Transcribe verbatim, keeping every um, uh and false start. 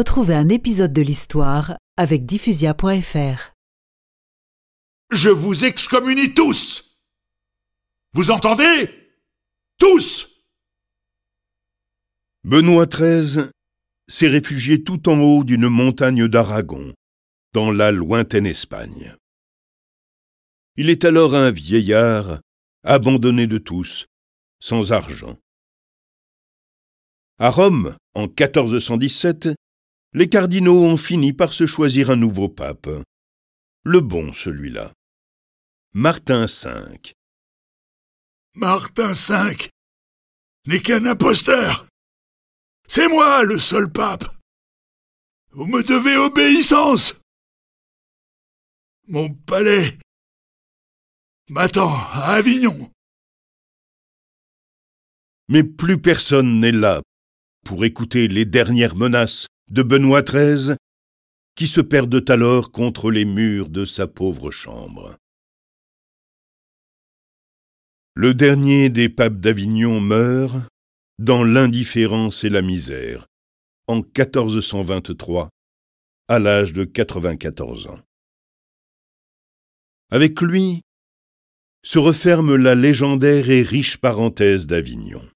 Retrouvez un épisode de l'histoire avec diffusia point f r. Je vous excommunie tous! Vous entendez? Tous! Benoît treize s'est réfugié tout en haut d'une montagne d'Aragon, dans la lointaine Espagne. Il est alors un vieillard, abandonné de tous, sans argent. À Rome, en quatorze cent dix-sept, les cardinaux ont fini par se choisir un nouveau pape. Le bon, celui-là. Martin cinq. Martin cinq n'est qu'un imposteur. C'est moi le seul pape. Vous me devez obéissance. Mon palais m'attend à Avignon. Mais plus personne n'est là pour écouter les dernières menaces de Benoît treize, qui se perdent alors contre les murs de sa pauvre chambre. Le dernier des papes d'Avignon meurt dans l'indifférence et la misère, en quatorze cent vingt-trois, à l'âge de quatre-vingt-quatorze ans. Avec lui se referme la légendaire et riche parenthèse d'Avignon.